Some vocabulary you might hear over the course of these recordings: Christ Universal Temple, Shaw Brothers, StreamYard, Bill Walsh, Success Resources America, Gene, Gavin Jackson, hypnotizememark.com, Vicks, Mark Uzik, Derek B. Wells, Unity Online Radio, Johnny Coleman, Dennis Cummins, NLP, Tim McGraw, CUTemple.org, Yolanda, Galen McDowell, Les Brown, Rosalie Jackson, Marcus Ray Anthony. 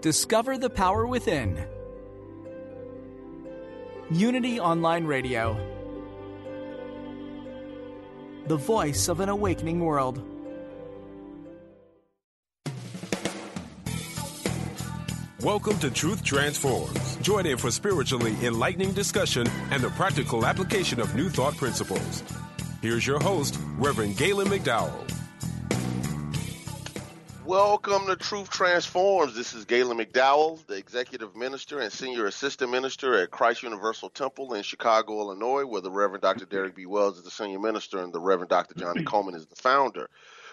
Discover the power within. Unity Online Radio. The voice of an awakening world. Welcome to Truth Transforms. Join in for spiritually enlightening discussion and the practical application of new thought principles. Here's your host, Reverend Galen McDowell. Welcome to Truth Transforms. This is Galen McDowell, the Executive Minister and Senior Assistant Minister at Christ Universal Temple in Chicago, Illinois, where the Reverend Dr. Derek B. Wells is the Senior Minister and the Reverend Dr. Johnny Coleman is the founder.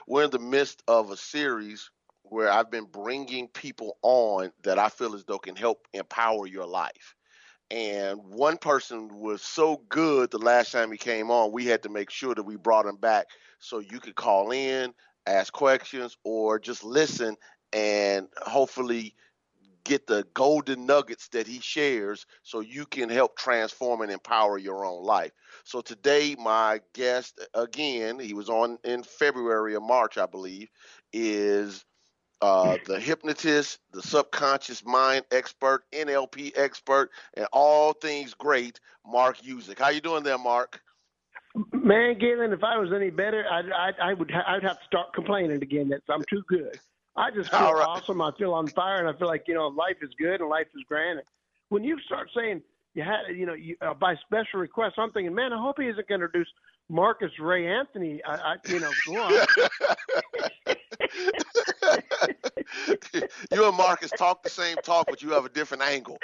We're in the midst of a series where I've been bringing people on that I feel as though can help empower your life. And one person was so good the last time he came on, we had to make sure that we brought him back so you could call in, ask questions, or just listen and hopefully get the golden nuggets that he shares so you can help transform and empower your own life. So today, my guest, again, he was on in February or March, I believe, is the hypnotist, the subconscious mind expert, NLP expert, and all things great, Mark Uzik. How you doing there, Mark? Man, Galen, if I was any better, I'd have to start complaining again. I'm too good. I just feel awesome. I feel on fire, and I feel like life is good and life is grand. When you start saying you had by special request, I'm thinking, man, I hope he isn't going to introduce Marcus Ray Anthony. You and Marcus talk the same talk, but you have a different angle.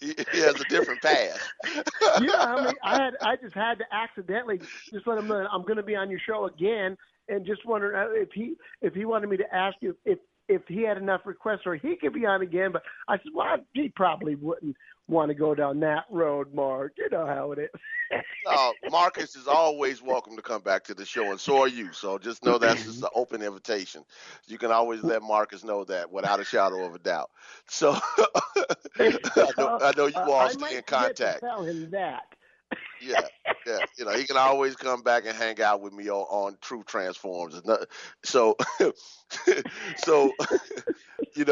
He has a different path. You know how many I just had to accidentally just let him know I'm going to be on your show again, and just wondering if he wanted me to ask you if he had enough requests or he could be on again. But I said, well, he probably wouldn't want to go down that road, Mark. You know how it is. Marcus is always welcome to come back to the show, and so are you. So just know that's just an open invitation. You can always let Marcus know that without a shadow of a doubt. So I know you all stay in contact. Tell him that. Yeah. He can always come back and hang out with me on True Transforms. So, and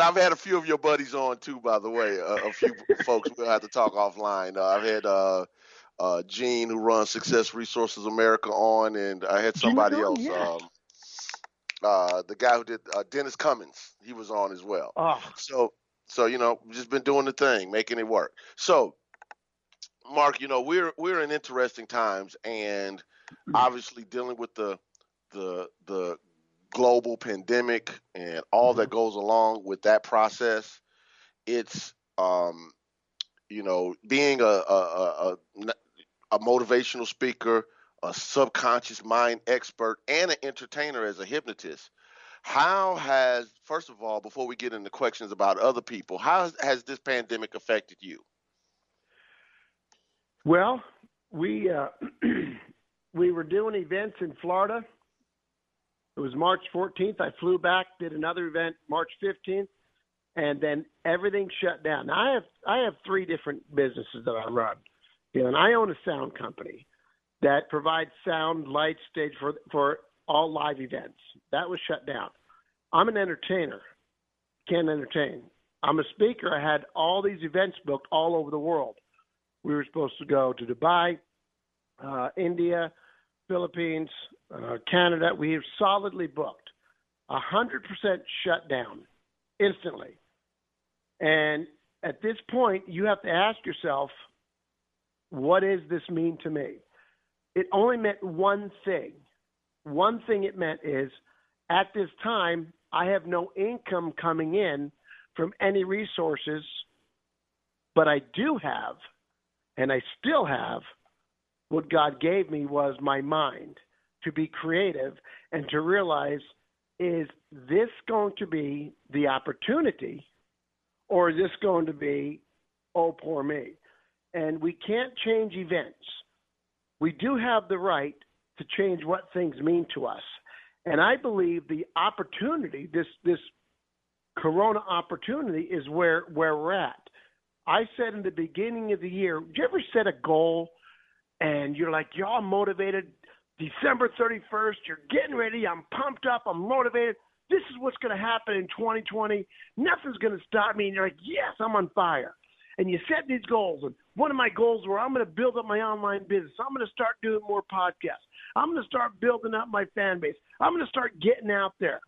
I've had a few of your buddies on too, by the way, a few folks we'll have to talk offline. I've had Gene, who runs Success Resources America, on, and I had somebody else. The guy who did Dennis Cummins, he was on as well. Oh. So, just been doing the thing, making it work. So, Mark, we're in interesting times, and obviously dealing with the global pandemic and all that goes along with that process. It's being a motivational speaker, a subconscious mind expert, and an entertainer as a hypnotist. First of all, before we get into questions about other people, how has this pandemic affected you? Well, we we were doing events in Florida. It was March 14th. I flew back, did another event March 15th, and then everything shut down. Now, I have three different businesses that I run, and I own a sound company that provides sound, light, stage for all live events. That was shut down. I'm an entertainer, can entertain. I'm a speaker. I had all these events booked all over the world. We were supposed to go to Dubai, India, Philippines, Canada, we have solidly booked. 100% shut down instantly. And at this point, you have to ask yourself, what does this mean to me? It only meant one thing. One thing it meant is, at this time, I have no income coming in from any resources, but I do have, and I still have, what God gave me was my mind to be creative and to realize, is this going to be the opportunity, or is this going to be, oh, poor me? And we can't change events. We do have the right to change what things mean to us. And I believe the opportunity, this corona opportunity, is where we're at. I said in the beginning of the year, did you ever set a goal and you're like, y'all motivated? December 31st, you're getting ready. I'm pumped up. I'm motivated. This is what's going to happen in 2020. Nothing's going to stop me. And you're like, yes, I'm on fire. And you set these goals. And one of my goals were, I'm going to build up my online business. I'm going to start doing more podcasts. I'm going to start building up my fan base. I'm going to start getting out there.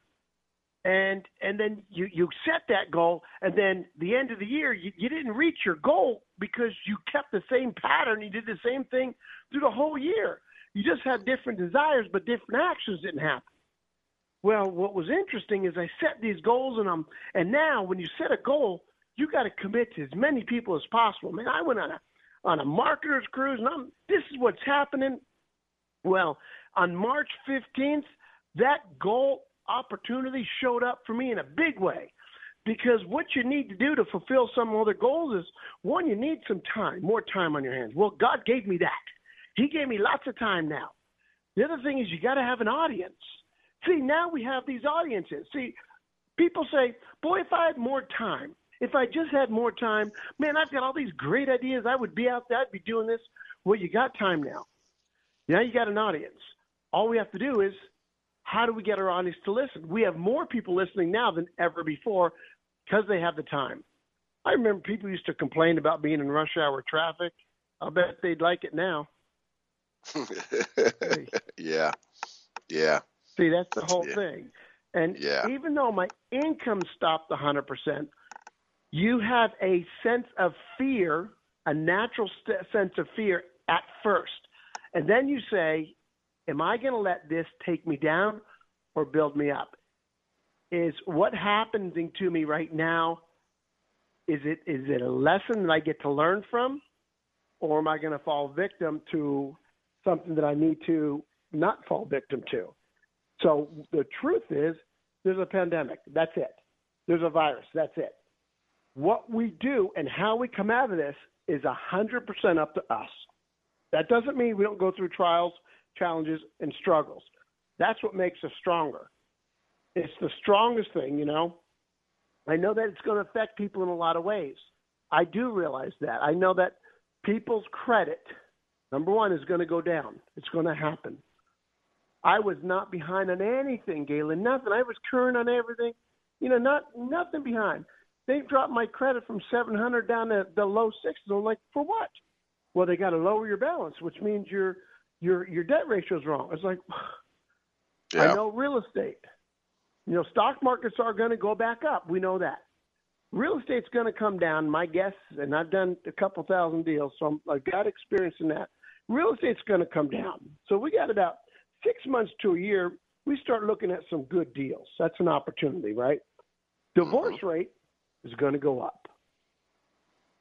And then you set that goal. And then the end of the year, you didn't reach your goal because you kept the same pattern. You did the same thing through the whole year. You just had different desires, but different actions didn't happen. Well, what was interesting is I set these goals, and now when you set a goal, you got to commit to as many people as possible. Man, I went on a marketer's cruise, and this is what's happening. Well, on March 15th, that goal opportunity showed up for me in a big way, because what you need to do to fulfill some other goals is, one, you need some time, more time on your hands. Well, God gave me that. He gave me lots of time now. The other thing is, you got to have an audience. See, now we have these audiences. See, people say, boy, if I had more time, if I just had more time, man, I've got all these great ideas. I would be out there. I'd be doing this. Well, you got time now. Now you got an audience. All we have to do is, how do we get our audience to listen? We have more people listening now than ever before because they have the time. I remember people used to complain about being in rush hour traffic. I'll bet they'd like it now. Yeah. See, that's the whole thing. And even though my income stopped 100%, you have a sense of fear, a natural sense of fear at first. And then you say, am I going to let this take me down or build me up? Is what happens to me right now, is it a lesson that I get to learn from? Or am I going to fall victim to something that I need to not fall victim to? So the truth is, there's a pandemic. That's it. There's a virus. That's it. What we do and how we come out of this is 100% up to us. That doesn't mean we don't go through trials, challenges, and struggles. That's what makes us stronger. It's the strongest thing, you know. I know that it's going to affect people in a lot of ways. I do realize that. I know that people's credit, number one, is going to go down. It's going to happen. I was not behind on anything, Galen, nothing. I was current on everything. You know, nothing behind. They dropped my credit from 700 down to the low 6s. I'm like, for what? Well, they got to lower your balance, which means your debt ratio is wrong. It's like, I know real estate. You know, stock markets are going to go back up. We know that. Real estate's going to come down, my guess, and I've done a couple thousand deals, so I've got experience in that. Real estate's going to come down. So we got about 6 months to a year, we start looking at some good deals. That's an opportunity, right? Divorce rate is going to go up,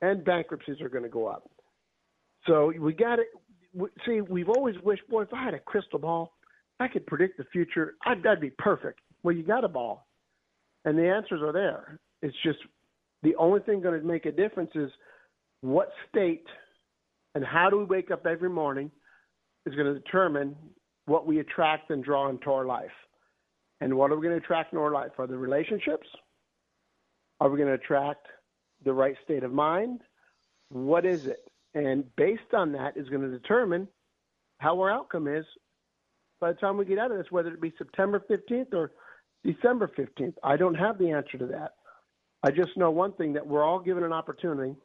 and bankruptcies are going to go up. So we got to see, we've always wished, boy, if I had a crystal ball, I could predict the future. That'd be perfect. Well, you got a ball, and the answers are there. It's just, the only thing going to make a difference is what state and how do we wake up every morning is going to determine what we attract and draw into our life. And what are we going to attract in our life? Are the relationships? Are we going to attract the right state of mind? What is it? And based on that is going to determine how our outcome is by the time we get out of this, whether it be September 15th or December 15th. I don't have the answer to that. I just know one thing, that we're all given an opportunity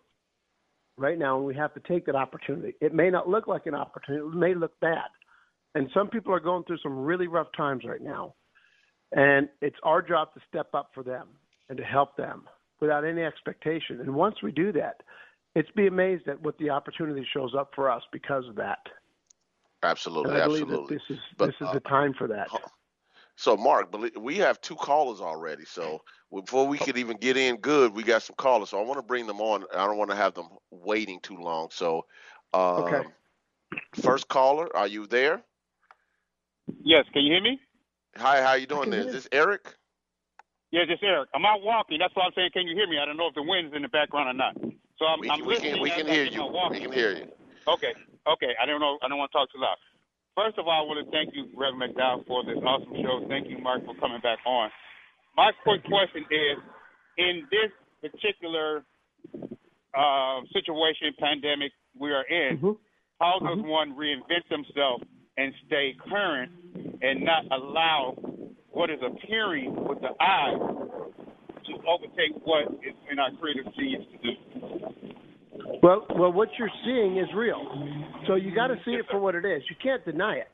right now, and we have to take that opportunity. It may not look like an opportunity. It may look bad. And some people are going through some really rough times right now. And it's our job to step up for them and to help them without any expectation. And once we do that, it's be amazed at what the opportunity shows up for us because of that. Absolutely, and I believe absolutely. That this is the time for that. So, Mark, we have two callers already. So before we could even get in good, we got some callers. So I want to bring them on. I don't want to have them waiting too long. So okay. First caller, are you there? Yes, can you hear me? Hi, how you doing there? Is this Eric? Yeah, this is Eric. I'm out walking. That's why I'm saying, can you hear me? I don't know if the wind's in the background or not. So I'm listening. We can hear you. Okay. I don't know. I don't want to talk too loud. First of all, I want to thank you, Reverend McDowell, for this awesome show. Thank you, Mark, for coming back on. My quick question is, in this particular situation, pandemic we are in, how does one reinvent themselves and stay current and not allow what is appearing with the eye to overtake what is in our creative genius to do? Well, what you're seeing is real. So you got to see it for what it is. You can't deny it.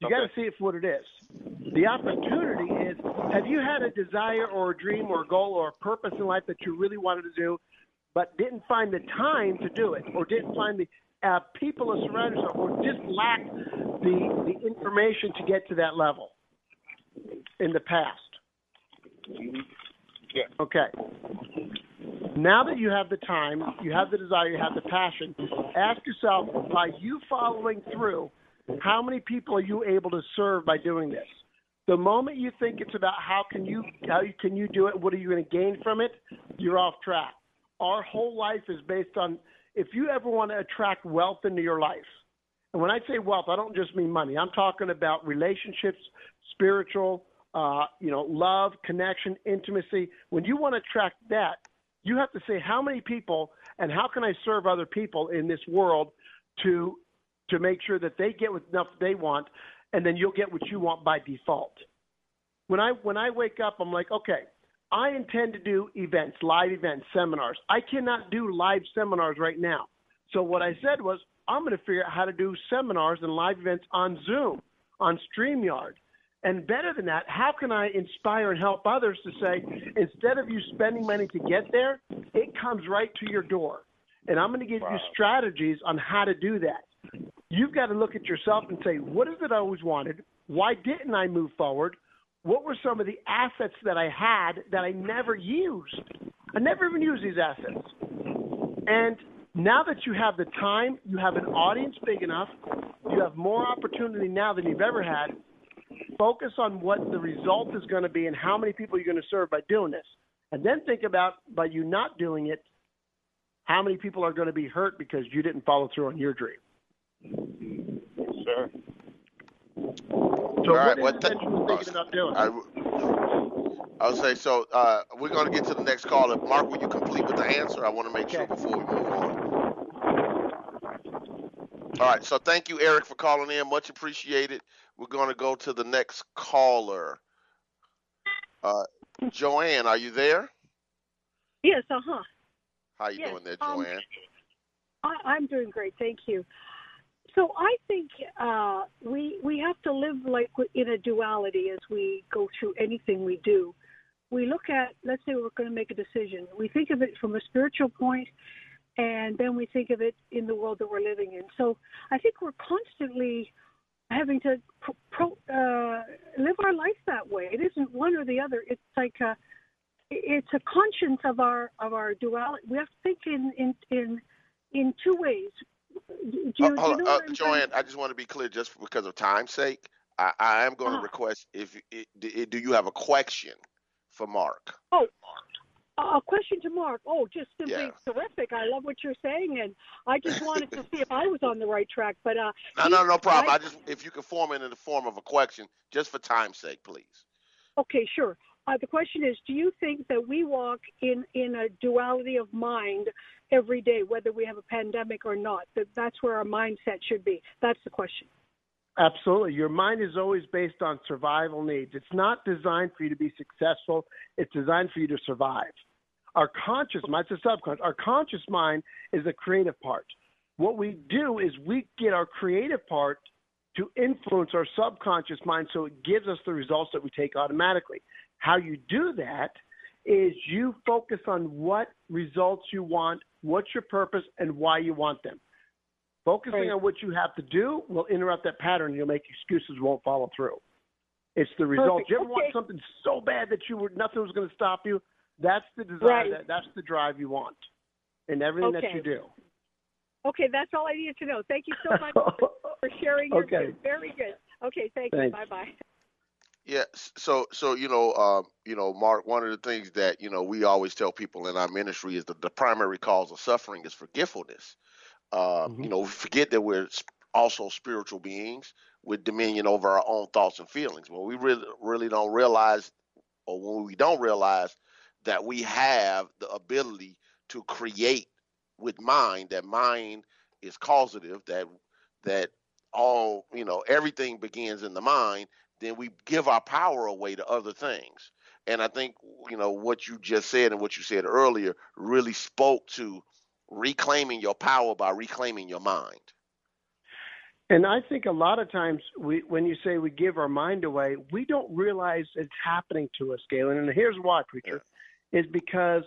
You got to see it for what it is. The opportunity is, have you had a desire or a dream or a goal or a purpose in life that you really wanted to do but didn't find the time to do it, or didn't find the people to surround yourself, or just lacked the information to get to that level in the past? Yeah. Okay. Now that you have the time, you have the desire, you have the passion, ask yourself, by you following through, how many people are you able to serve by doing this? The moment you think it's about how can you do it, what are you going to gain from it, you're off track. Our whole life is based on, if you ever want to attract wealth into your life, and when I say wealth, I don't just mean money. I'm talking about relationships, spiritual, love, connection, intimacy. When you want to attract that, you have to say, how many people and how can I serve other people in this world to make sure that they get enough they want, and then you'll get what you want by default. When I wake up, I'm like, okay, I intend to do events, live events, seminars. I cannot do live seminars right now. So what I said was, I'm going to figure out how to do seminars and live events on Zoom, on StreamYard. And better than that, how can I inspire and help others to say, instead of you spending money to get there, it comes right to your door. And I'm going to give you strategies on how to do that. You've got to look at yourself and say, what is it I always wanted? Why didn't I move forward? What were some of the assets that I had that I never used? I never even used these assets. And now that you have the time, you have an audience big enough, you have more opportunity now than you've ever had. Focus on what the result is going to be and how many people you're going to serve by doing this. And then think about, by you not doing it, how many people are going to be hurt because you didn't follow through on your dream. Sure. So what intention are you thinking about doing? I would say, so we're going to get to the next caller. Mark, will you complete with the answer? I want to make sure before we move on. All right, so thank you, Eric, for calling in. Much appreciated. We're going to go to the next caller. Joanne, are you there? Yes, How are you doing there, Joanne? I'm doing great, thank you. So I think we have to live like in a duality as we go through anything we do. We look at, let's say we're going to make a decision. We think of it from a spiritual point, and then we think of it in the world that we're living in. So I think we're constantly having to live our life that way. It isn't one or the other. It's like it's a conscience of our duality. We have to think in two ways. Joanne, I just want to be clear, just because of time's sake. I am going to request, do you have a question for Mark? Oh, a question to Mark. Oh, just simply terrific. I love what you're saying, and I just wanted to see if I was on the right track. But no problem. I just, if you can form it in the form of a question, just for time's sake, please. Okay, sure. The question is, do you think that we walk in a duality of mind every day, whether we have a pandemic or not? That's where our mindset should be. That's the question. Absolutely. Your mind is always based on survival needs. It's not designed for you to be successful. It's designed for you to survive. Our conscious mind, it's a subconscious. Our conscious mind is the creative part. What we do is we get our creative part to influence our subconscious mind so it gives us the results that we take automatically. How you do that is you focus on what results you want, what's your purpose, and why you want them. Focusing on what you have to do will interrupt that pattern. You'll make excuses, won't follow through. It's the result. You ever want something so bad that you were nothing was going to stop you? That's the desire. Right. That's the drive you want in everything that you do. Okay, that's all I needed to know. Thank you so much for sharing your tips. Very good. Okay, thanks. You. Bye-bye. Yeah, so Mark, one of the things that we always tell people in our ministry is that the primary cause of suffering is forgetfulness. We forget that we're also spiritual beings with dominion over our own thoughts and feelings. When we really don't realize, or when we don't realize that we have the ability to create with mind, that mind is causative, that all, everything begins in the mind, then we give our power away to other things. And I think, what you just said and what you said earlier really spoke to reclaiming your power by reclaiming your mind. And I think a lot of times when you say we give our mind away, we don't realize it's happening to us, Galen. And here's why, preacher, is because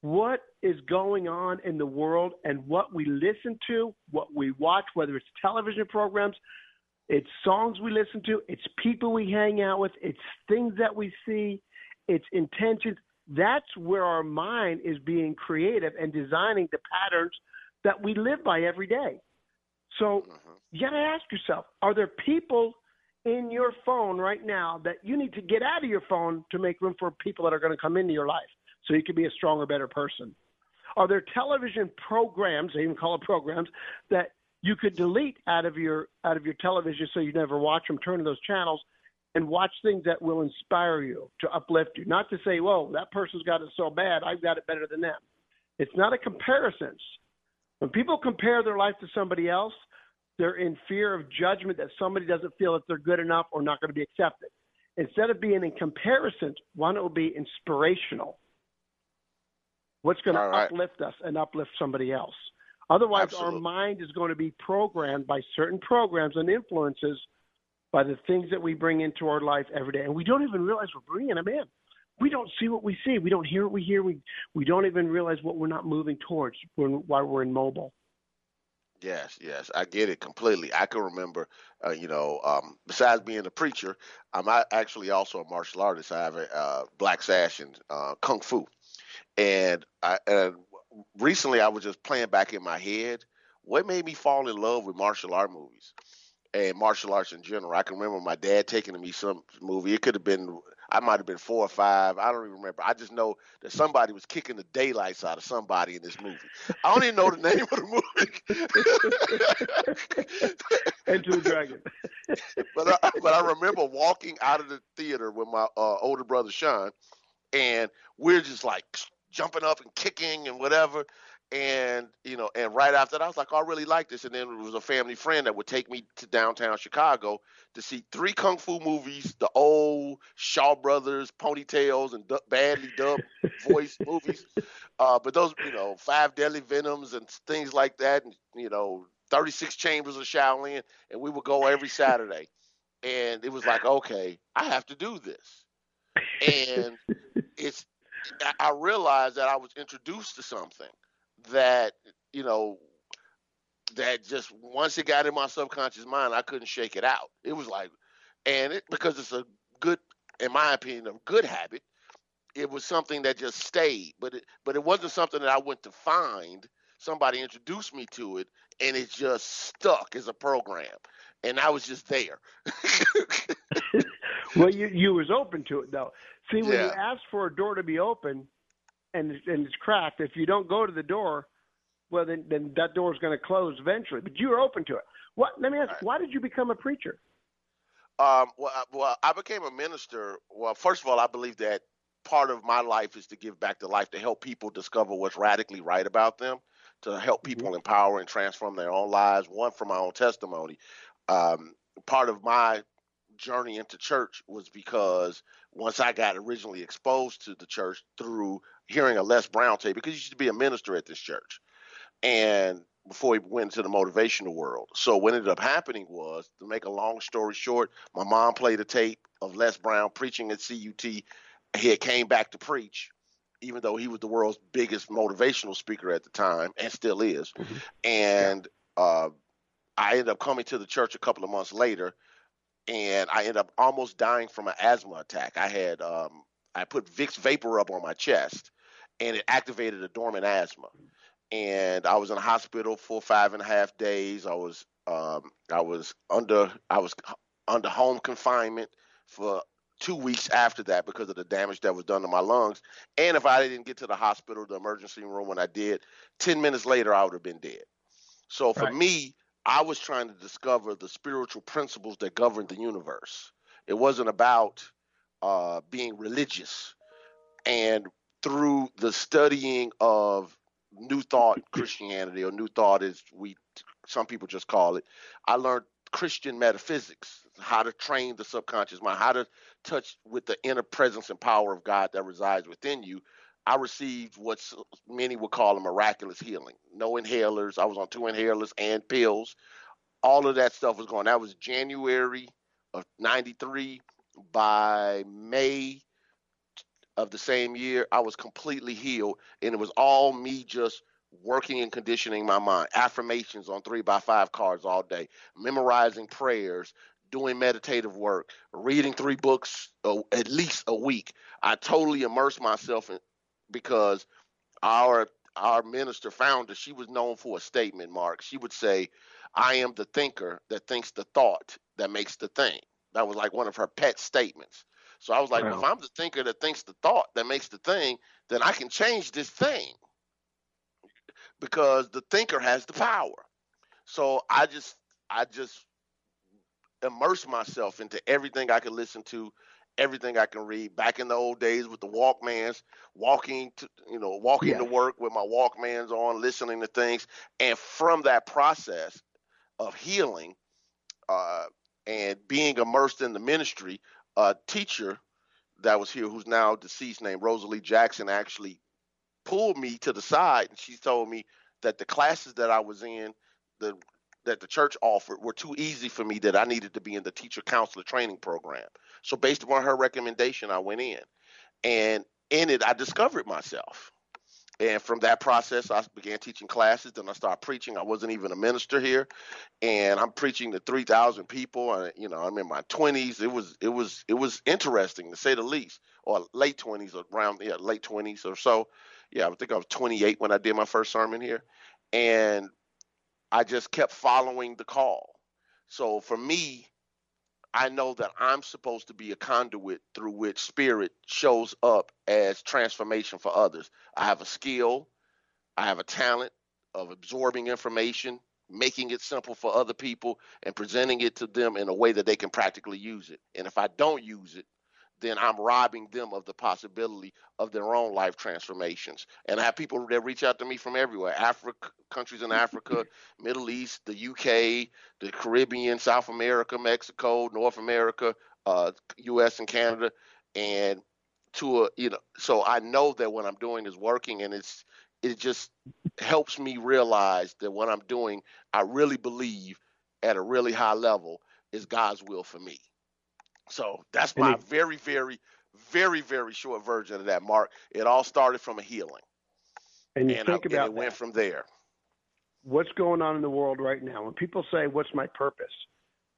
what is going on in the world and what we listen to, what we watch, whether it's television programs, it's songs we listen to, it's people we hang out with, it's things that we see, it's intentions. That's where our mind is being creative and designing the patterns that we live by every day. So you got to ask yourself, are there people in your phone right now that you need to get out of your phone to make room for people that are going to come into your life so you can be a stronger, better person? Are there television programs, they even call it programs, that you could delete out of your television so you never watch them, turn to those channels, and watch things that will inspire you, to uplift you? Not to say, whoa, that person's got it so bad, I've got it better than them. It's not a comparison. When people compare their life to somebody else, they're in fear of judgment that somebody doesn't feel that they're good enough or not going to be accepted. Instead of being in comparison, why don't it be inspirational? What's going to uplift us and uplift somebody else? Otherwise, our mind is going to be programmed by certain programs and influences by the things that we bring into our life every day. And we don't even realize we're bringing them in. We don't see what we see. We don't hear what we hear. We don't even realize what we're not moving towards while we're immobile. Yes. I get it completely. I can remember, besides being a preacher, I'm actually also a martial artist. I have a black sash and kung fu. And recently I was just playing back in my head what made me fall in love with martial art movies and martial arts in general. I can remember my dad taking me some movie. It could have been – I might have been 4 or 5. I don't even remember. I just know that somebody was kicking the daylights out of somebody in this movie. I don't even know the name of the movie. Enter the Dragon. But I remember walking out of the theater with my older brother Sean, and we're just like jumping up and kicking and whatever. And, and right after that, I was like, I really like this. And then it was a family friend that would take me to downtown Chicago to see 3 Kung Fu movies, the old Shaw Brothers, Ponytails, and badly dubbed voice movies. But those, 5 Deadly Venoms and things like that, and, 36 Chambers of Shaolin. And we would go every Saturday. And it was like, okay, I have to do this. And I realized that I was introduced to something that, that just once it got in my subconscious mind, I couldn't shake it out. It was like, because it's a good, in my opinion, a good habit, it was something that just stayed. But it wasn't something that I went to find. Somebody introduced me to it, and it just stuck as a program. And I was just there. Well, you was open to it, though. See, when you ask for a door to be open, and it's cracked, if you don't go to the door, well, then that door is going to close eventually. But you were open to it. Let me ask, why did you become a preacher? I became a minister. Well, first of all, I believe that part of my life is to give back to life, to help people discover what's radically right about them, to help people empower and transform their own lives, one from my own testimony. Part of my journey into church was because once I got originally exposed to the church through hearing a Les Brown tape, because you should be a minister at this church. And before he went into the motivational world. So what ended up happening was, to make a long story short, my mom played a tape of Les Brown preaching at CUT. He had came back to preach, even though he was the world's biggest motivational speaker at the time, and still is. Mm-hmm. And I ended up coming to the church a couple of months later, and I ended up almost dying from an asthma attack. I had I put Vicks Vapor Rub on my chest, and it activated a dormant asthma. And I was in the hospital for 5.5 days. I was under home confinement for 2 weeks after that because of the damage that was done to my lungs. And if I didn't get to the hospital, the emergency room, when I did, 10 minutes later, I would have been dead. So for me, I was trying to discover the spiritual principles that govern the universe. It wasn't about being religious. And through the studying of New Thought Christianity, or New Thought as some people just call it, I learned Christian metaphysics, how to train the subconscious mind, how to touch with the inner presence and power of God that resides within you. I received what many would call a miraculous healing. No inhalers. I was on 2 inhalers and pills. All of that stuff was going. That was January of 93. By May of the same year, I was completely healed, and it was all me just working and conditioning my mind. Affirmations on 3x5 cards all day, memorizing prayers, doing meditative work, reading 3 books at least a week. I totally immersed myself in, because our minister founder, she was known for a statement, Mark. She would say, "I am the thinker that thinks the thought that makes the thing." That was like one of her pet statements. So I was like, wow. Well, if I'm the thinker that thinks the thought that makes the thing, then I can change this thing, because the thinker has the power. So I just immersed myself into everything I could listen to, everything I can read. Back in the old days with the Walkmans, walking to work with my Walkmans on, listening to things. And from that process of healing and being immersed in the ministry, a teacher that was here, who's now deceased, named Rosalie Jackson, actually pulled me to the side, and she told me that the classes that I was in, that the church offered, were too easy for me, that I needed to be in the teacher counselor training program. So based upon her recommendation, I went in, and in it, I discovered myself. And from that process, I began teaching classes. Then I started preaching. I wasn't even a minister here, and I'm preaching to 3,000 people. And, I'm in my 20s. It was interesting, to say the least, or late 20s, late 20s or so. Yeah, I think I was 28 when I did my first sermon here, and I just kept following the call. So for me, I know that I'm supposed to be a conduit through which spirit shows up as transformation for others. I have a skill. I have a talent of absorbing information, making it simple for other people, and presenting it to them in a way that they can practically use it. And if I don't use it, then I'm robbing them of the possibility of their own life transformations. And I have people that reach out to me from everywhere, countries in Africa, Middle East, the UK, the Caribbean, South America, Mexico, North America, US and Canada. And so I know that what I'm doing is working, and it just helps me realize that what I'm doing, I really believe at a really high level, is God's will for me. So that's my very, very, very, very short version of that, Mark. It all started from a healing. And it went from there. What's going on in the world right now? When people say, "What's my purpose?"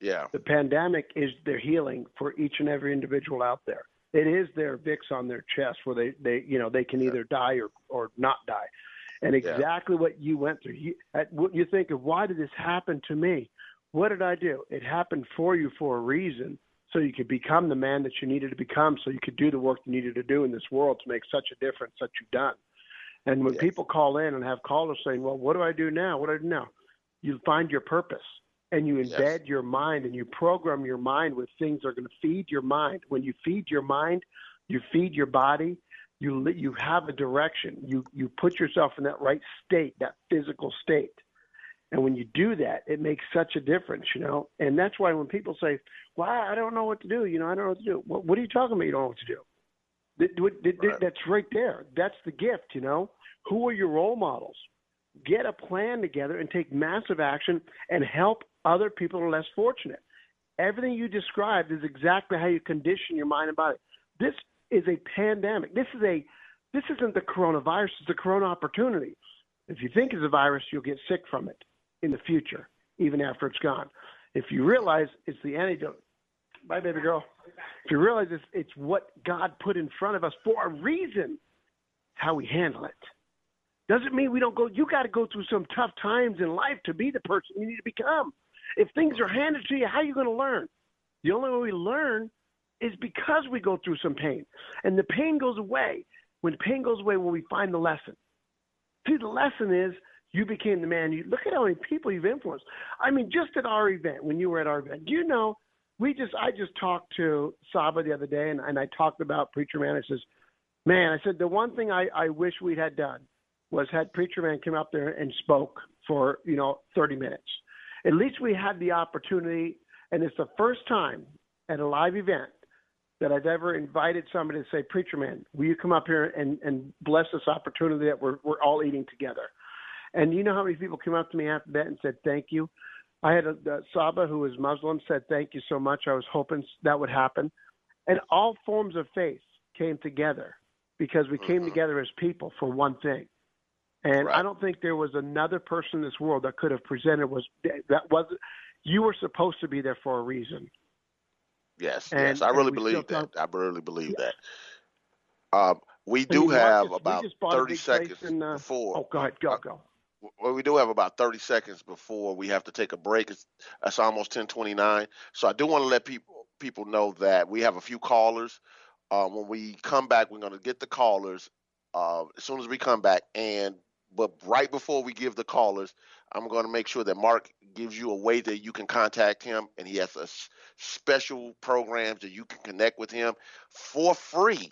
Yeah. The pandemic is their healing for each and every individual out there. It is their Vicks on their chest where they can either die or not die. And exactly what you went through. What you think of, why did this happen to me? What did I do? It happened for you for a reason, so you could become the man that you needed to become, so you could do the work you needed to do in this world to make such a difference that you've done. And when people call in and have callers saying, "Well, what do I do now? What do I do now?" You find your purpose, and you embed your mind, and you program your mind with things that are going to feed your mind. When you feed your mind, you feed your body. You have a direction. You put yourself in that right state, that physical state. And when you do that, it makes such a difference, And that's why when people say, "Well, I don't know what to do," I don't know what to do. What are you talking about? You don't know what to do. That's right there. That's the gift. Who are your role models? get a plan together and take massive action and help other people who are less fortunate. Everything you described is exactly how you condition your mind and body. This is a pandemic. This isn't the coronavirus. It's a corona opportunity. If you think it's a virus, you'll get sick from it in the future, even after it's gone. If you realize it's the antidote, bye, baby girl. If you realize it's what God put in front of us for a reason, how we handle it. Doesn't mean we don't go. You got to go through some tough times in life to be the person you need to become. If things are handed to you, how are you going to learn? The only way we learn is because we go through some pain. And the pain goes away. When pain goes away, when we find the lesson. See, the lesson is you became the man. You look at how many people you've influenced. I mean, just at our event, when you were at our event, do you know, I just talked to Saba the other day, and I talked about Preacher Man. I says, man, I said, the one thing I wish we had done was had Preacher Man come up there and spoke for, 30 minutes. At least we had the opportunity, and it's the first time at a live event that I've ever invited somebody to say, Preacher Man, will you come up here and bless this opportunity that we're all eating together? And you know how many people came up to me after that and said, thank you. I had a Saba who was Muslim said, thank you so much. I was hoping that would happen. And all forms of faith came together because we came together as people for one thing. And right. I don't think there was another person in this world that could have presented you were supposed to be there for a reason. Yes, and, yes, I really believe that. We do have about 30 seconds before. Oh, go ahead, go. Well, we do have about 30 seconds before we have to take a break. It's almost 10:29. So I do want to let people know that we have a few callers. When we come back, we're going to get the callers as soon as we come back. But right before we give the callers, I'm going to make sure that Mark gives you a way that you can contact him, and he has a special programs that you can connect with him for free.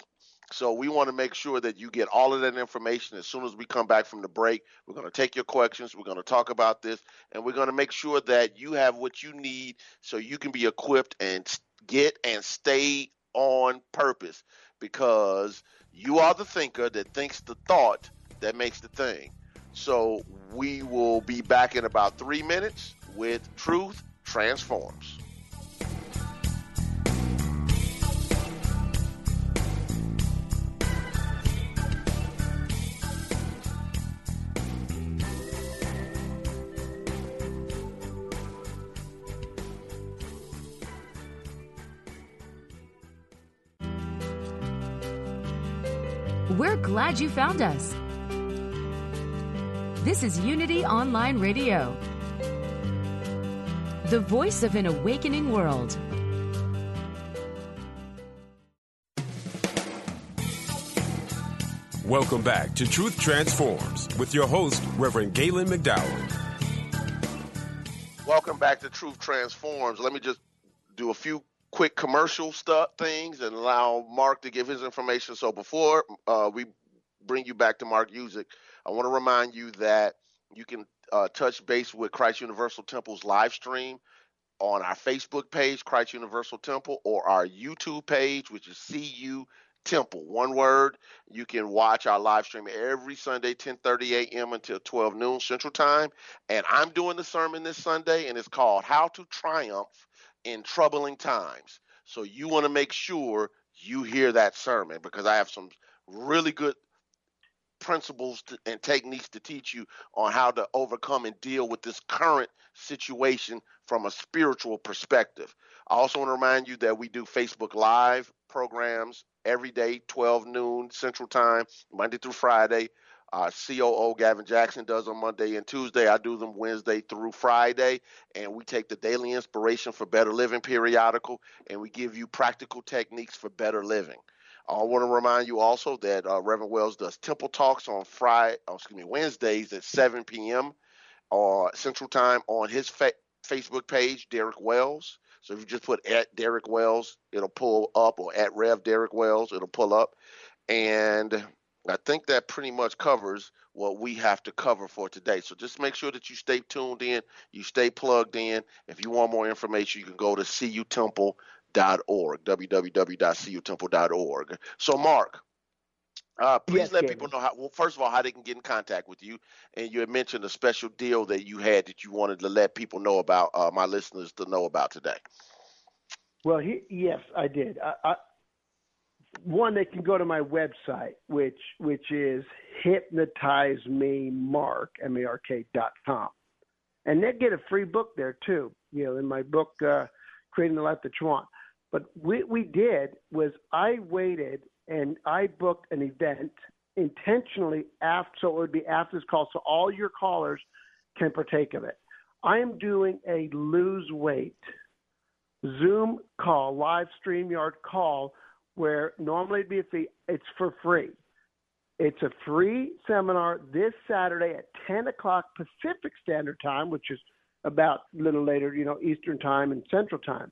So we want to make sure that you get all of that information as soon as we come back from the break. We're going to take your questions. We're going to talk about this, and we're going to make sure that you have what you need so you can be equipped and get and stay on purpose, because you are the thinker that thinks the thought that makes the thing. So we will be back in about 3 minutes with Truth Transforms. We're glad you found us. This is Unity Online Radio, the voice of an awakening world. Welcome back to Truth Transforms with your host, Reverend Galen McDowell. Welcome back to Truth Transforms. Let me just do a few quick commercial things and allow Mark to give his information. So before we bring you back to Mark Uzik, I want to remind you that you can touch base with Christ Universal Temple's live stream on our Facebook page, Christ Universal Temple, or our YouTube page, which is CU Temple, one word. You can watch our live stream every Sunday, 10:30 a.m. until 12 noon Central Time. And I'm doing the sermon this Sunday, and it's called How to Triumph in Troubling Times. So you want to make sure you hear that sermon, because I have some really good principles and techniques to teach you on how to overcome and deal with this current situation from a spiritual perspective. I also want to remind you that we do Facebook Live programs every day, 12 noon Central Time, Monday through Friday. Our COO, Gavin Jackson, does on Monday and Tuesday. I do them Wednesday through Friday, and we take the Daily Inspiration for Better Living periodical, and we give you practical techniques for better living. I want to remind you also that Reverend Wells does Temple Talks on Wednesdays at 7 p.m. Central Time on his Facebook page, Derek Wells. So if you just put at Derek Wells, it'll pull up, or at Rev Derek Wells, it'll pull up. And I think that pretty much covers what we have to cover for today. So just make sure that you stay tuned in, you stay plugged in. If you want more information, you can go to CUTemple.org, www.cutemple.org. So, Mark, Please let people know how, well, first of all, how they can get in contact with you. And you had mentioned a special deal that you had that you wanted to let people know about, my listeners to know about today. Well, yes, I did. One, they can go to my website, which is hypnotizememark.com. And they get a free book there, too. You know, in my book, Creating the Life That You Want. But what we did was I waited and I booked an event intentionally after, so it would be after this call, so all your callers can partake of it. I am doing a lose weight Zoom call, live StreamYard call, where normally it'd be a fee. It's for free. It's a free seminar this Saturday at 10 o'clock Pacific Standard Time, which is about a little later, you know, Eastern Time and Central Time.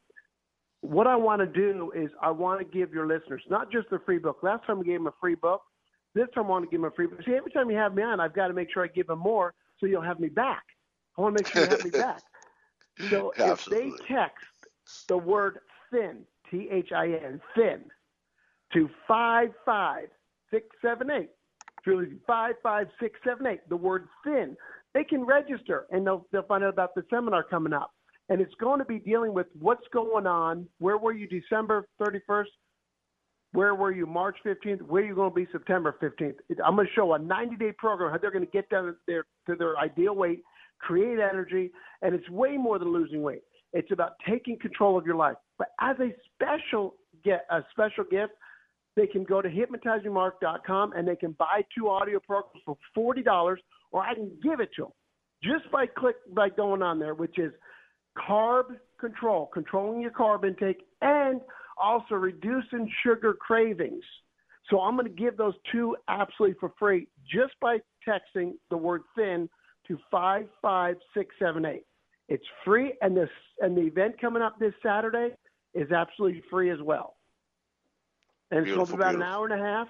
What I want to do is I want to give your listeners not just the free book. Last time we gave them a free book. This time I want to give them a free book. See, every time you have me on, I've got to make sure I give them more so you'll have me back. I want to make sure you have me back. So Absolutely. If they text the word thin, THIN, thin, to 55678, really 55678, the word thin, they can register and they'll find out about the seminar coming up. And it's going to be dealing with what's going on. Where were you December 31st? Where were you March 15th? Where are you going to be September 15th? I'm going to show a 90-day program, how they're going to get down to their ideal weight, create energy. And it's way more than losing weight. It's about taking control of your life. But as a special gift, they can go to hypnotizemark.com and they can buy 2 audio programs for $40, or I can give it to them just by going on there, which is carb control, controlling your carb intake, and also reducing sugar cravings. So I'm going to give those 2 absolutely for free just by texting the word thin to 55678. It's free, and the event coming up this Saturday is absolutely free as well. And it's going to be about an hour and a half.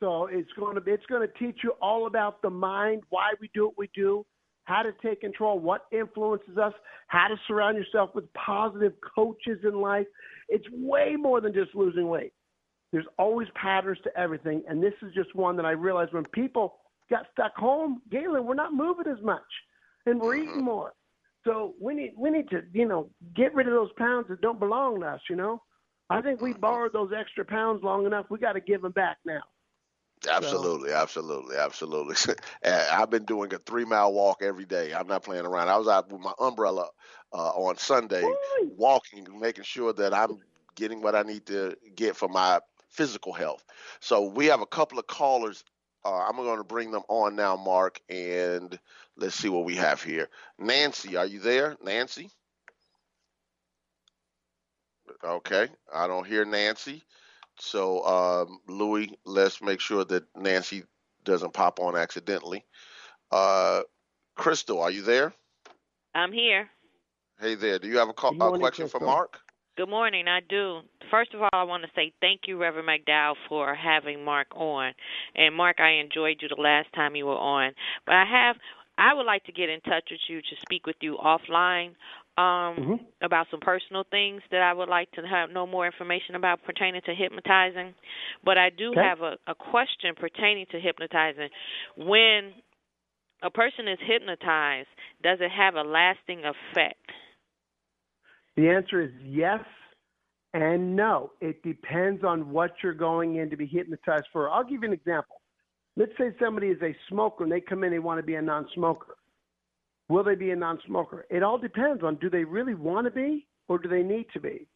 So it's going to teach you all about the mind, why we do what we do, how to take control, what influences us, how to surround yourself with positive coaches in life. It's way more than just losing weight. There's always patterns to everything. And this is just one that I realized when people got stuck home, Galen, we're not moving as much and we're eating more. So we need to, you know, get rid of those pounds that don't belong to us, you know. I think we borrowed those extra pounds long enough. We got to give them back now. Absolutely, so. Absolutely. I've been doing a 3-mile walk every day. I'm not playing around. I was out with my umbrella on Sunday, really? Walking, making sure that I'm getting what I need to get for my physical health. So we have a couple of callers. I'm going to bring them on now, Mark, and let's see what we have here. Nancy, are you there? Nancy? Okay, I don't hear Nancy. So, Louis, let's make sure that Nancy doesn't pop on accidentally. Crystal, are you there? I'm here. Hey there. Do you have a question for Mark? Good morning. I do. First of all, I want to say thank you, Reverend McDowell, for having Mark on. And, Mark, I enjoyed you the last time you were on. But I would like to get in touch with you to speak with you offline about some personal things that I would like to have no more information about pertaining to hypnotizing. But I do have a question pertaining to hypnotizing. When a person is hypnotized, does it have a lasting effect? The answer is yes and no. It depends on what you're going in to be hypnotized for. I'll give you an example. Let's say somebody is a smoker and they come in and they want to be a non-smoker. Will they be a non-smoker? It all depends on, do they really want to be or do they need to be?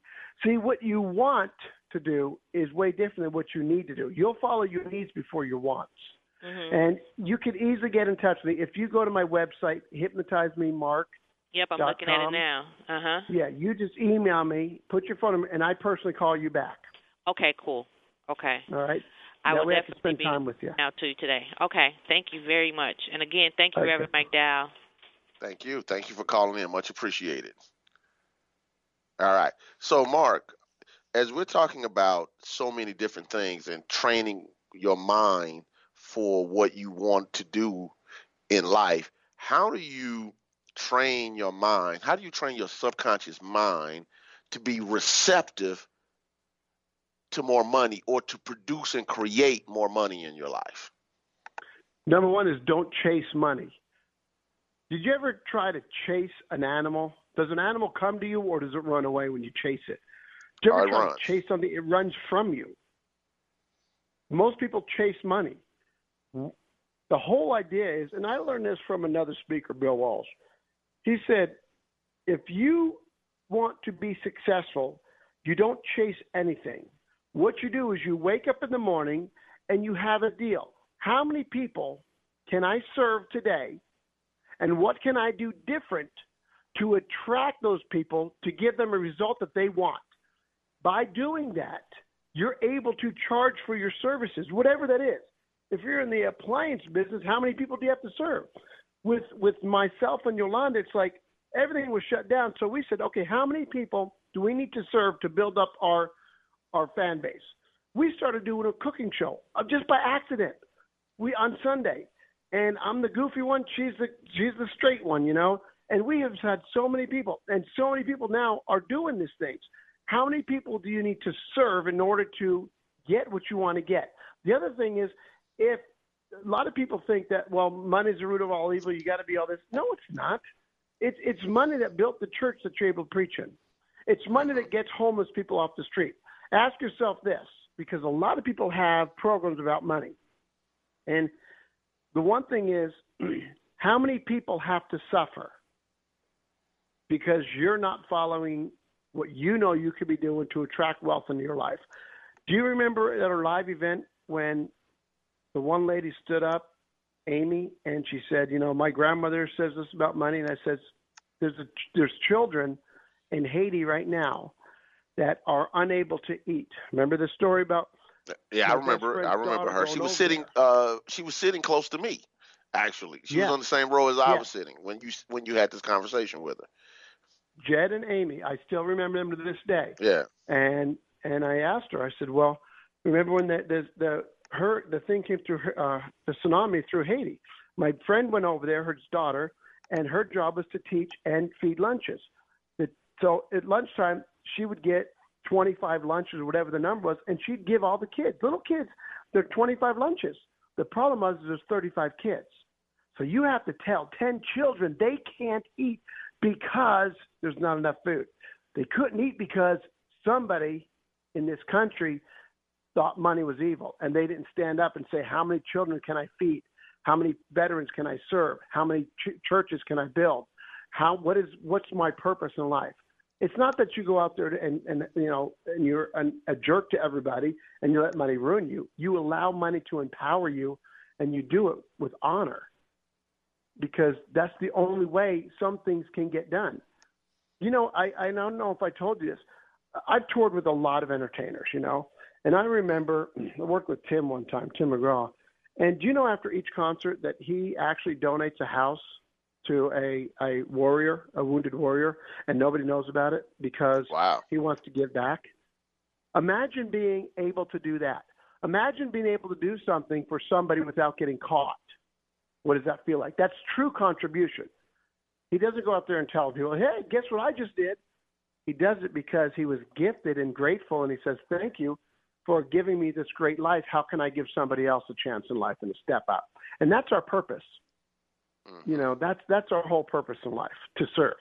See, what you want to do is way different than what you need to do. You'll follow your needs before your wants. Mm-hmm. And you can easily get in touch with me. If you go to my website, hypnotizememark.com. Yep, I'm looking at it now. Uh-huh. Yeah, you just email me, put your phone number, and I personally call you back. Okay, cool. Okay. All right. I will definitely spend time with you now too today. Okay, thank you very much. And again, thank you, Reverend McDowell. Thank you. Thank you for calling in. Much appreciated. All right. So, Mark, as we're talking about so many different things and training your mind for what you want to do in life, how do you train your mind? How do you train your subconscious mind to be receptive to more money or to produce and create more money in your life? Number one is don't chase money. Did you ever try to chase an animal? Does an animal come to you or does it run away when you chase it? Do you ever try to chase something? It runs from you. Most people chase money. The whole idea is, and I learned this from another speaker, Bill Walsh. He said, if you want to be successful, you don't chase anything. What you do is you wake up in the morning and you have a deal. How many people can I serve today, and what can I do different to attract those people to give them a result that they want? By doing that, you're able to charge for your services, whatever that is. If you're in the appliance business, how many people do you have to serve? With myself and Yolanda, it's like everything was shut down. So we said, okay, how many people do we need to serve to build up our fan base? We started doing a cooking show just by accident. We on Sunday, and I'm the goofy one. She's the straight one, you know. And we have had so many people, and so many people now are doing these things. How many people do you need to serve in order to get what you want to get? The other thing is, if a lot of people think that, well, money's the root of all evil, you got to be all this. No, it's not. It's money that built the church that you're able to preach in. It's money that gets homeless people off the street. Ask yourself this, because a lot of people have programs about money. And the one thing is, how many people have to suffer because you're not following what you know you could be doing to attract wealth into your life? Do you remember at our live event when the one lady stood up, Amy, and she said, you know, my grandmother says this about money. And I said, there's children in Haiti right now that are unable to eat. Remember the story about? Yeah, I remember her. She was sitting close to me, actually. She was on the same row as I was sitting when you had this conversation with her. Jed and Amy, I still remember them to this day. Yeah. And I asked her, I said, well, remember when the thing came through, the tsunami through Haiti? My friend went over there, her daughter, and her job was to teach and feed lunches. So at lunchtime, she would get 25 lunches or whatever the number was, and she'd give all the kids, little kids, their 25 lunches. The problem was there's 35 kids. So you have to tell 10 children they can't eat because there's not enough food. They couldn't eat because somebody in this country thought money was evil, and they didn't stand up and say, how many children can I feed? How many veterans can I serve? How many churches can I build? What's my purpose in life? It's not that you go out there and you're a jerk to everybody and you let money ruin you. You allow money to empower you, and you do it with honor, because that's the only way some things can get done. You know, I don't know if I told you this. I've toured with a lot of entertainers, you know, and I remember I worked with Tim one time, Tim McGraw, and do you know after each concert that he actually donates a house to a warrior, a wounded warrior, and nobody knows about it because he wants to give back? Imagine being able to do that. Imagine being able to do something for somebody without getting caught. What does that feel like? That's true contribution. He doesn't go out there and tell people, hey, guess what I just did? He does it because he was gifted and grateful, and he says, thank you for giving me this great life. How can I give somebody else a chance in life and a step up? And that's our purpose. You know, that's our whole purpose in life, to serve.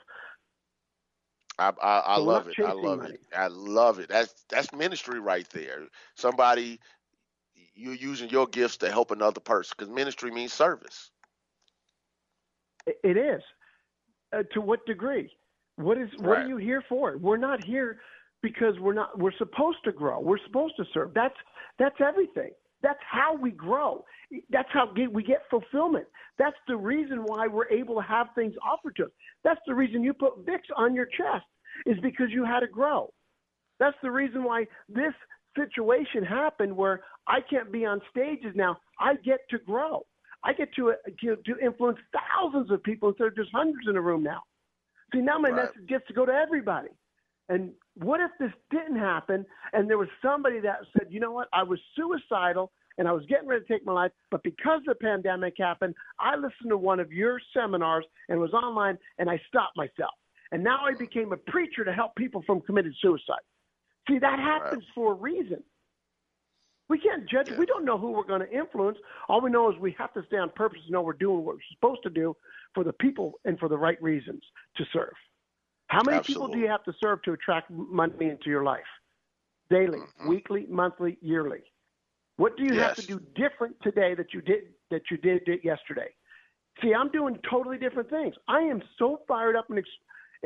I love it. I love it. I love it. That's ministry right there. Somebody, you're using your gifts to help another person, because ministry means service. It is. To what degree? What are you here for? We're not here because we're supposed to grow. We're supposed to serve. That's everything. That's how we grow. That's how we get fulfillment. That's the reason why we're able to have things offered to us. That's the reason you put Vicks on your chest, is because you had to grow. That's the reason why this situation happened, where I can't be on stages now. I get to grow. I get to influence thousands of people instead of just hundreds in a room now. See, now my message gets to go to everybody. And what if this didn't happen and there was somebody that said, you know what, I was suicidal and I was getting ready to take my life, but because the pandemic happened, I listened to one of your seminars and was online and I stopped myself. And now I became a preacher to help people from committed suicide. See, that happens for a reason. We can't judge. Yeah. We don't know who we're going to influence. All we know is we have to stay on purpose and know we're doing what we're supposed to do for the people and for the right reasons to serve. How many people do you have to serve to attract money into your life? Daily, weekly, monthly, yearly. What do you have to do different today that you did yesterday? See, I'm doing totally different things. I am so fired up and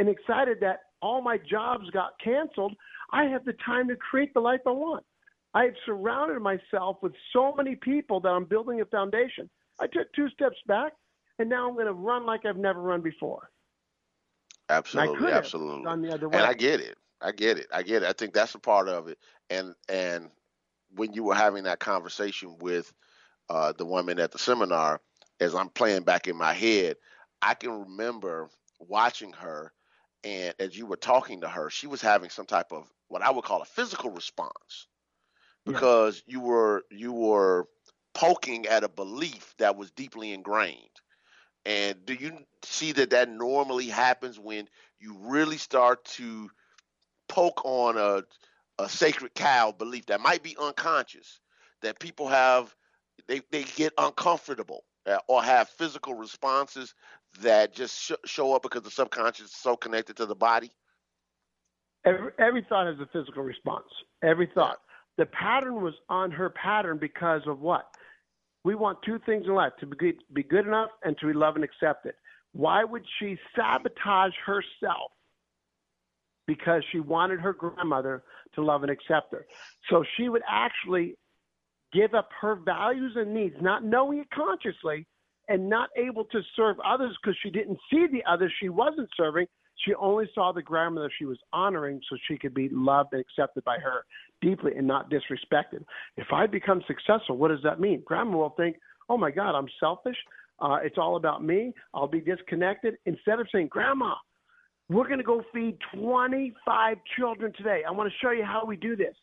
excited that all my jobs got canceled. I have the time to create the life I want. I have surrounded myself with so many people that I'm building a foundation. I took two steps back, and now I'm going to run like I've never run before. Absolutely, absolutely. Gone the other way. And I get it. I think that's a part of it. And when you were having that conversation with the woman at the seminar, as I'm playing back in my head, I can remember watching her, and as you were talking to her, she was having some type of what I would call a physical response, because you were poking at a belief that was deeply ingrained. And do you see that normally happens when you really start to poke on a sacred cow belief that might be unconscious, that people have, they get uncomfortable or have physical responses that just show up because the subconscious is so connected to the body? Every thought has a physical response. Every thought. The pattern was on her pattern because of what? We want two things in life, to be good enough and to be loved and accepted. Why would she sabotage herself? Because she wanted her grandmother to love and accept her. So she would actually give up her values and needs, not knowing it consciously, and not able to serve others because she didn't see the others she wasn't serving. She only saw the grandmother she was honoring so she could be loved and accepted by her deeply and not disrespected. If I become successful, what does that mean? Grandma will think, oh, my God, I'm selfish. It's all about me. I'll be disconnected. Instead of saying, Grandma, we're going to go feed 25 children today. I want to show you how we do this.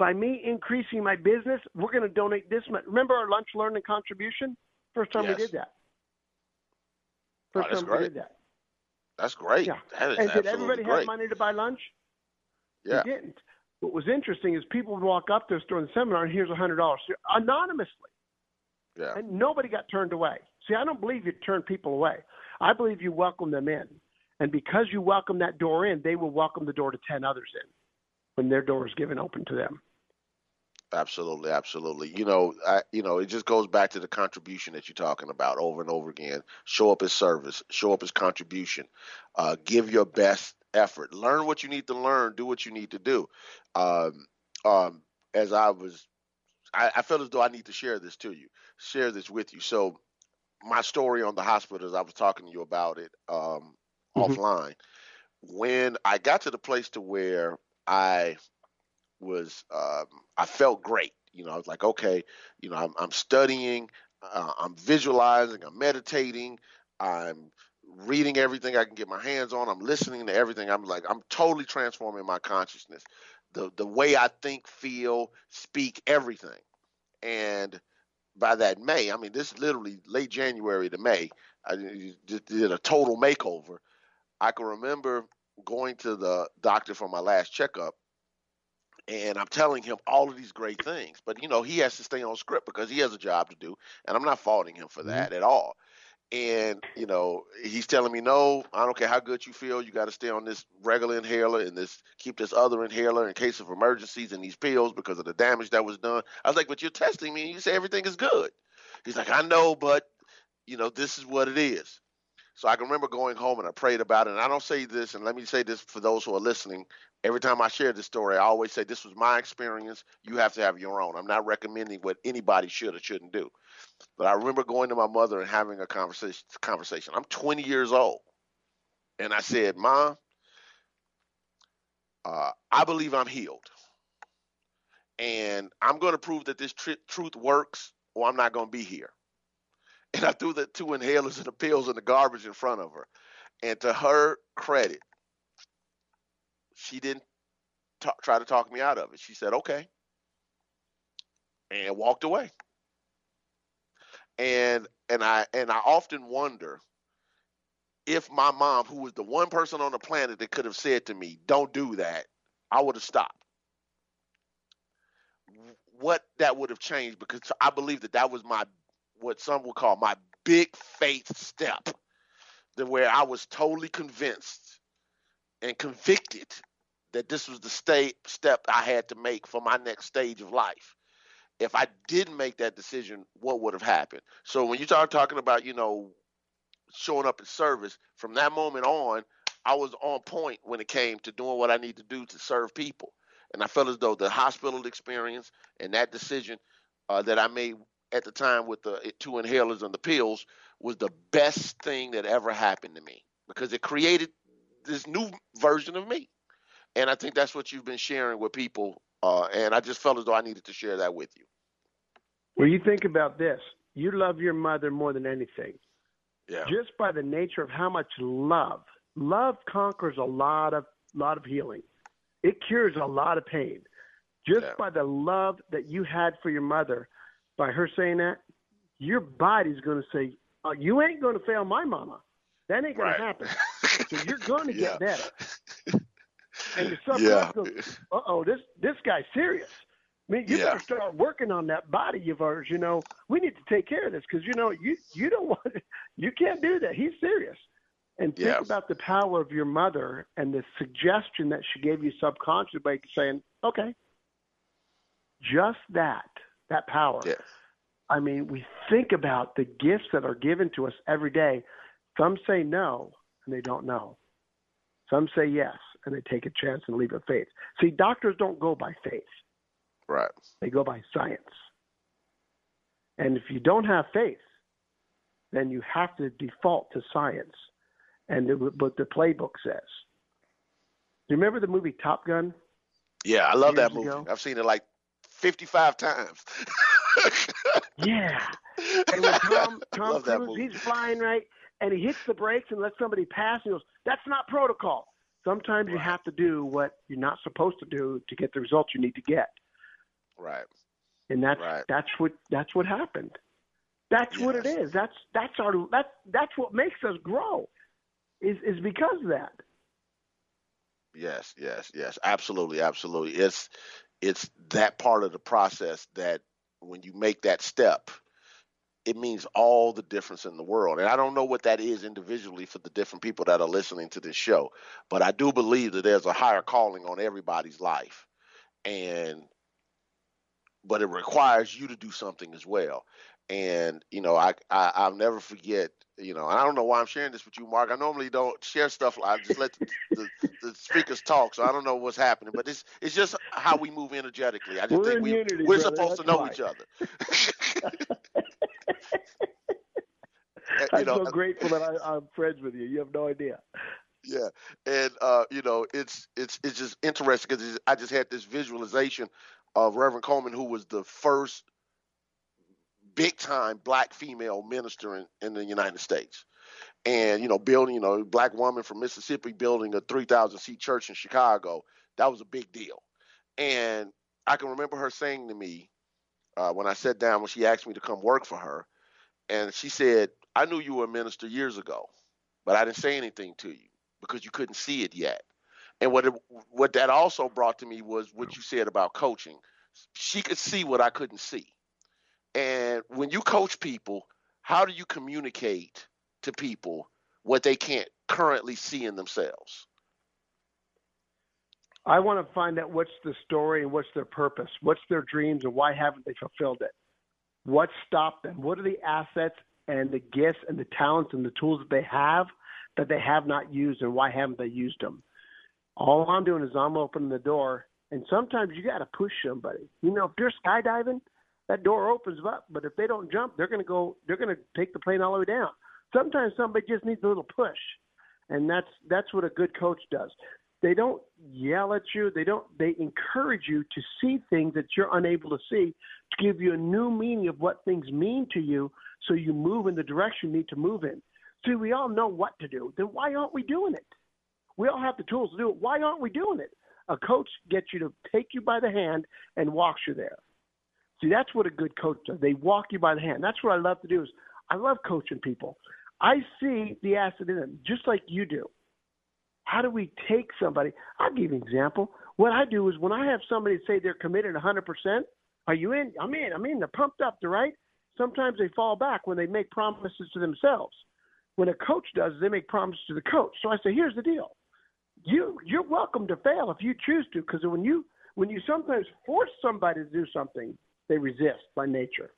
By me increasing my business, we're going to donate this much. Remember our lunch, learn, and contribution? First time we did that. First time we did that. That's great. Yeah. That is and did everybody have money to buy lunch? Yeah. They didn't. What was interesting is people would walk up to us during the seminar, and here's $100 anonymously. Yeah. And nobody got turned away. See, I don't believe you turn people away. I believe you welcome them in. And because you welcome that door in, they will welcome the door to 10 others in when their door is given open to them. Absolutely, absolutely. It just goes back to the contribution that you're talking about over and over again. Show up as service. Show up as contribution. Give your best effort. Learn what you need to learn. Do what you need to do. I felt as though I need to share this with you. So my story on the hospital, as I was talking to you about it offline, when I got to the place to where I was I felt great. I was like, okay, I'm studying, I'm visualizing, I'm meditating, I'm reading everything I can get my hands on, I'm listening to everything. I'm like, I'm totally transforming my consciousness, the way I think, feel, speak, everything. And by that May, I mean, this is literally late January to May, I just did a total makeover. I can remember going to the doctor for my last checkup, and I'm telling him all of these great things. But, he has to stay on script because he has a job to do, and I'm not faulting him for that at all. And, he's telling me, no, I don't care how good you feel. You got to stay on this regular inhaler and keep this other inhaler in case of emergencies and these pills because of the damage that was done. I was like, but you're testing me and you say everything is good. He's like, I know, but, this is what it is. So I can remember going home and I prayed about it. And I don't say this, and let me say this for those who are listening. Every time I share this story, I always say this was my experience. You have to have your own. I'm not recommending what anybody should or shouldn't do. But I remember going to my mother and having a conversation. I'm 20 years old. And I said, Mom, I believe I'm healed. And I'm going to prove that this truth works, or I'm not going to be here. And I threw the two inhalers and the pills in the garbage in front of her. And to her credit, she didn't try to talk me out of it. She said, okay, and walked away. And I often wonder if my mom, who was the one person on the planet that could have said to me, don't do that, I would have stopped. what that would have changed, because I believe that that was my, what some would call my big faith step, that where I was totally convinced and convicted that this was the step I had to make for my next stage of life. If I didn't make that decision, what would have happened? So when you start talking about, you know, showing up in service, from that moment on, I was on point when it came to doing what I need to do to serve people. And I felt as though the hospital experience and that decision that I made at the time with the two inhalers and the pills was the best thing that ever happened to me, because it created this new version of me. And I think that's what you've been sharing with people. And I just felt as though I needed to share that with you. Well, you think about this. You love your mother more than anything. Yeah. Just by the nature of how much love conquers a lot of healing. It cures a lot of pain. Just by the love that you had for your mother, by her saying that, your body's going to say, oh, you ain't going to fail my mama. That ain't going to happen. So you're going to get better. And your subconscious goes, uh-oh, this guy's serious. I mean, you better start working on that body of ours. You know, we need to take care of this, because, you know, you don't want to, you can't do that. He's serious. And think about the power of your mother and the suggestion that she gave you subconsciously by saying, okay, just that power. Yes. I mean, we think about the gifts that are given to us every day. Some say no, and they don't know. Some say yes, and they take a chance and leap of faith. See, doctors don't go by faith. Right. They go by science. And if you don't have faith, then you have to default to science. And what the playbook says. Do you remember the movie Top Gun? Yeah, I love that movie. Ago? I've seen it like 55 times. Yeah. And when Tom Cruise, he's flying, right? And he hits the brakes and lets somebody pass. And he goes, that's not protocol. Sometimes you have to do what you're not supposed to do to get the results you need to get. Right. And that's what happened. That's what it is. That's what makes us grow. Is because of that. Yes. Absolutely. It's that part of the process that when you make that step, it means all the difference in the world. And I don't know what that is individually for the different people that are listening to this show, but I do believe that there's a higher calling on everybody's life. But it requires you to do something as well. And, you know, I'll never forget, you know, and I don't know why I'm sharing this with you, Mark. I normally don't share stuff. I just let the speakers talk, so I don't know what's happening. But it's just how we move energetically. I just think we're supposed to know each other. I'm so grateful that I'm friends with you. You have no idea. Yeah. And, you know, it's just interesting, because I just had this visualization of Reverend Coleman, who was the first big-time black female minister in the United States. And, you know, building, you know, black woman from Mississippi building a 3,000-seat church in Chicago, that was a big deal. And I can remember her saying to me when I sat down, when she asked me to come work for her, and she said, I knew you were a minister years ago, but I didn't say anything to you because you couldn't see it yet. And what that also brought to me was what you said about coaching. She could see what I couldn't see. And when you coach people, how do you communicate to people what they can't currently see in themselves? I want to find out what's the story and what's their purpose, what's their dreams, and why haven't they fulfilled it? What stopped them? What are the assets and the gifts and the talents and the tools that they have not used, and why haven't they used them? All I'm doing is I'm opening the door, and sometimes you got to push somebody. You know, if they're skydiving, that door opens up, but if they don't jump, they're going to take the plane all the way down. Sometimes somebody just needs a little push, and that's what a good coach does. They don't yell at you. They encourage you to see things that you're unable to see, to give you a new meaning of what things mean to you, so you move in the direction you need to move in. See, we all know what to do. Then why aren't we doing it? We all have the tools to do it. Why aren't we doing it? A coach gets you to take you by the hand and walks you there. See, that's what a good coach does. They walk you by the hand. That's what I love to do. I love coaching people. I see the asset in them, just like you do. How do we take somebody? I'll give you an example. What I do is when I have somebody say they're committed 100%, Are you in? I'm in. I'm in. They're pumped up, right? Sometimes they fall back when they make promises to themselves. When a coach does, they make promises to the coach. So I say, here's the deal. You're welcome to fail if you choose to, because when you sometimes force somebody to do something, they resist by nature.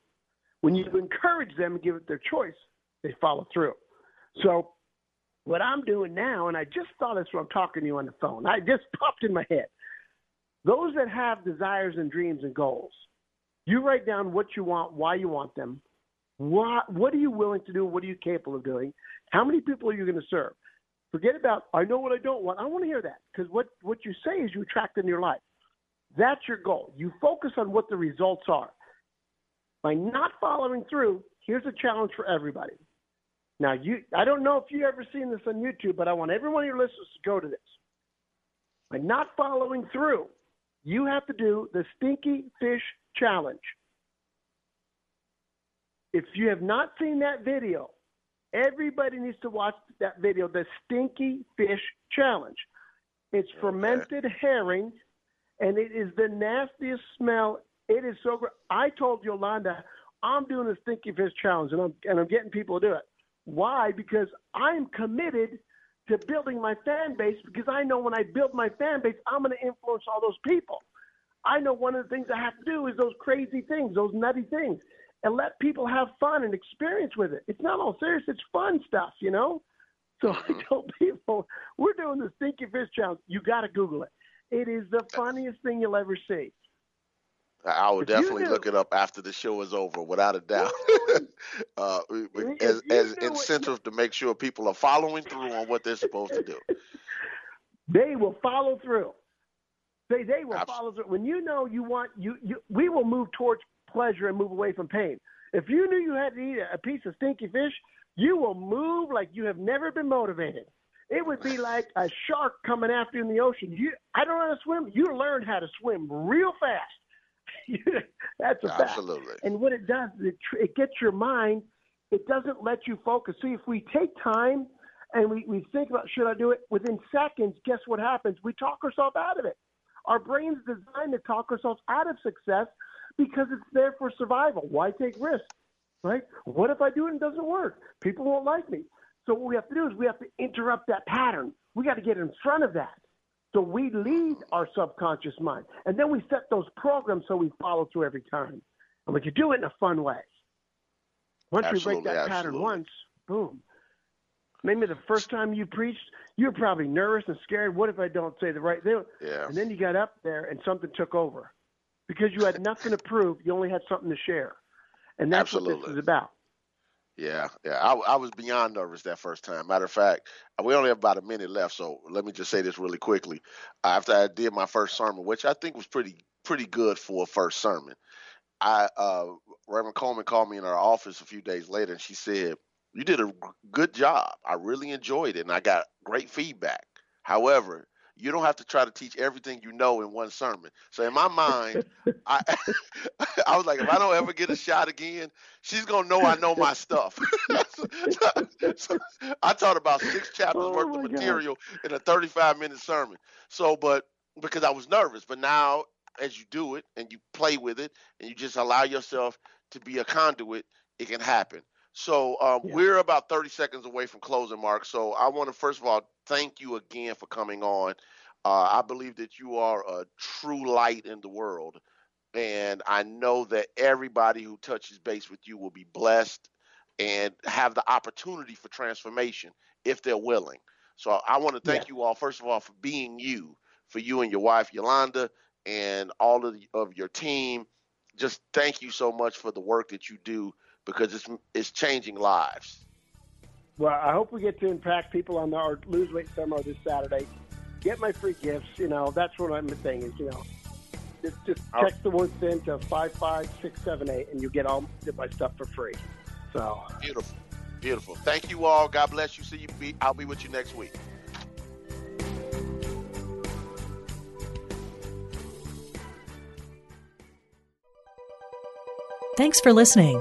When you encourage them and give it their choice, they follow through. So what I'm doing now, and I just thought this when I'm talking to you on the phone, I just popped in my head. Those that have desires and dreams and goals, you write down what you want, why you want them, what are you willing to do, what are you capable of doing, how many people are you going to serve? Forget about, I know what I don't want. I want to hear that, because what you say is you attract in your life. That's your goal. You focus on what the results are. By not following through, here's a challenge for everybody. Now, I don't know if you've ever seen this on YouTube, but I want every one of your listeners to go to this. By not following through, you have to do the Stinky Fish Challenge. If you have not seen that video, everybody needs to watch that video, the Stinky Fish Challenge. It's fermented herring, and it is the nastiest smell. It is so great. I told Yolanda, I'm doing the Stinky Fish Challenge, and I'm getting people to do it. Why? Because I'm committed to building my fan base, because I know when I build my fan base, I'm going to influence all those people. I know one of the things I have to do is those crazy things, those nutty things, and let people have fun and experience with it. It's not all serious. It's fun stuff, you know? So I tell people, we're doing the Stinky Fish Challenge. You got to Google it. It is the funniest thing you'll ever see. I will definitely look it up after the show is over, without a doubt, as incentive to make sure people are following through on what they're supposed to do. They will follow through. They will follow through. When you know you want, we will move towards pleasure and move away from pain. If you knew you had to eat a piece of stinky fish, you will move like you have never been motivated. It would be like a shark coming after you in the ocean. I don't know how to swim. You learn how to swim real fast. That's a fact. Absolutely. And what it does is it gets your mind. It doesn't let you focus. See, if we take time and we think about, should I do it, within seconds, guess what happens? We talk ourselves out of it. Our brain's designed to talk ourselves out of success because it's there for survival. Why take risks, right? What if I do it and it doesn't work? People won't like me. So what we have to do is we have to interrupt that pattern. We got to get in front of that. So we lead our subconscious mind, and then we set those programs so we follow through every time. And we can do it in a fun way. Once we break that pattern once, boom. Maybe the first time you preached, you were probably nervous and scared. What if I don't say the right thing? Yeah. And then you got up there and something took over. Because you had nothing to prove. You only had something to share. And that's what this is about. Yeah. I was beyond nervous that first time. Matter of fact, we only have about a minute left, so let me just say this really quickly. After I did my first sermon, which I think was pretty good for a first sermon, Reverend Coleman called me in our office a few days later, and she said, "You did a good job. I really enjoyed it, and I got great feedback. However, you don't have to try to teach everything you know in one sermon." So in my mind, I was like, if I don't ever get a shot again, she's going to know I know my stuff. So I taught about 6 chapters worth of material in a 35-minute sermon. So, but because I was nervous, but now as you do it and you play with it and you just allow yourself to be a conduit, it can happen. So We're about 30 seconds away from closing, Mark. So I want to, first of all, thank you again for coming on. I believe that you are a true light in the world. And I know that everybody who touches base with you will be blessed and have the opportunity for transformation if they're willing. So I want to thank you all, first of all, for being you, for you and your wife, Yolanda, and all of your team. Just thank you so much for the work that you do, because it's changing lives. Well, I hope we get to impact people on our Lose Weight Seminar this Saturday. Get my free gifts. You know, that's what I'm saying is, you know, just text the words into 55678 and you get all my stuff for free. So Beautiful. Thank you all. God bless you. See you. I'll be with you next week. Thanks for listening.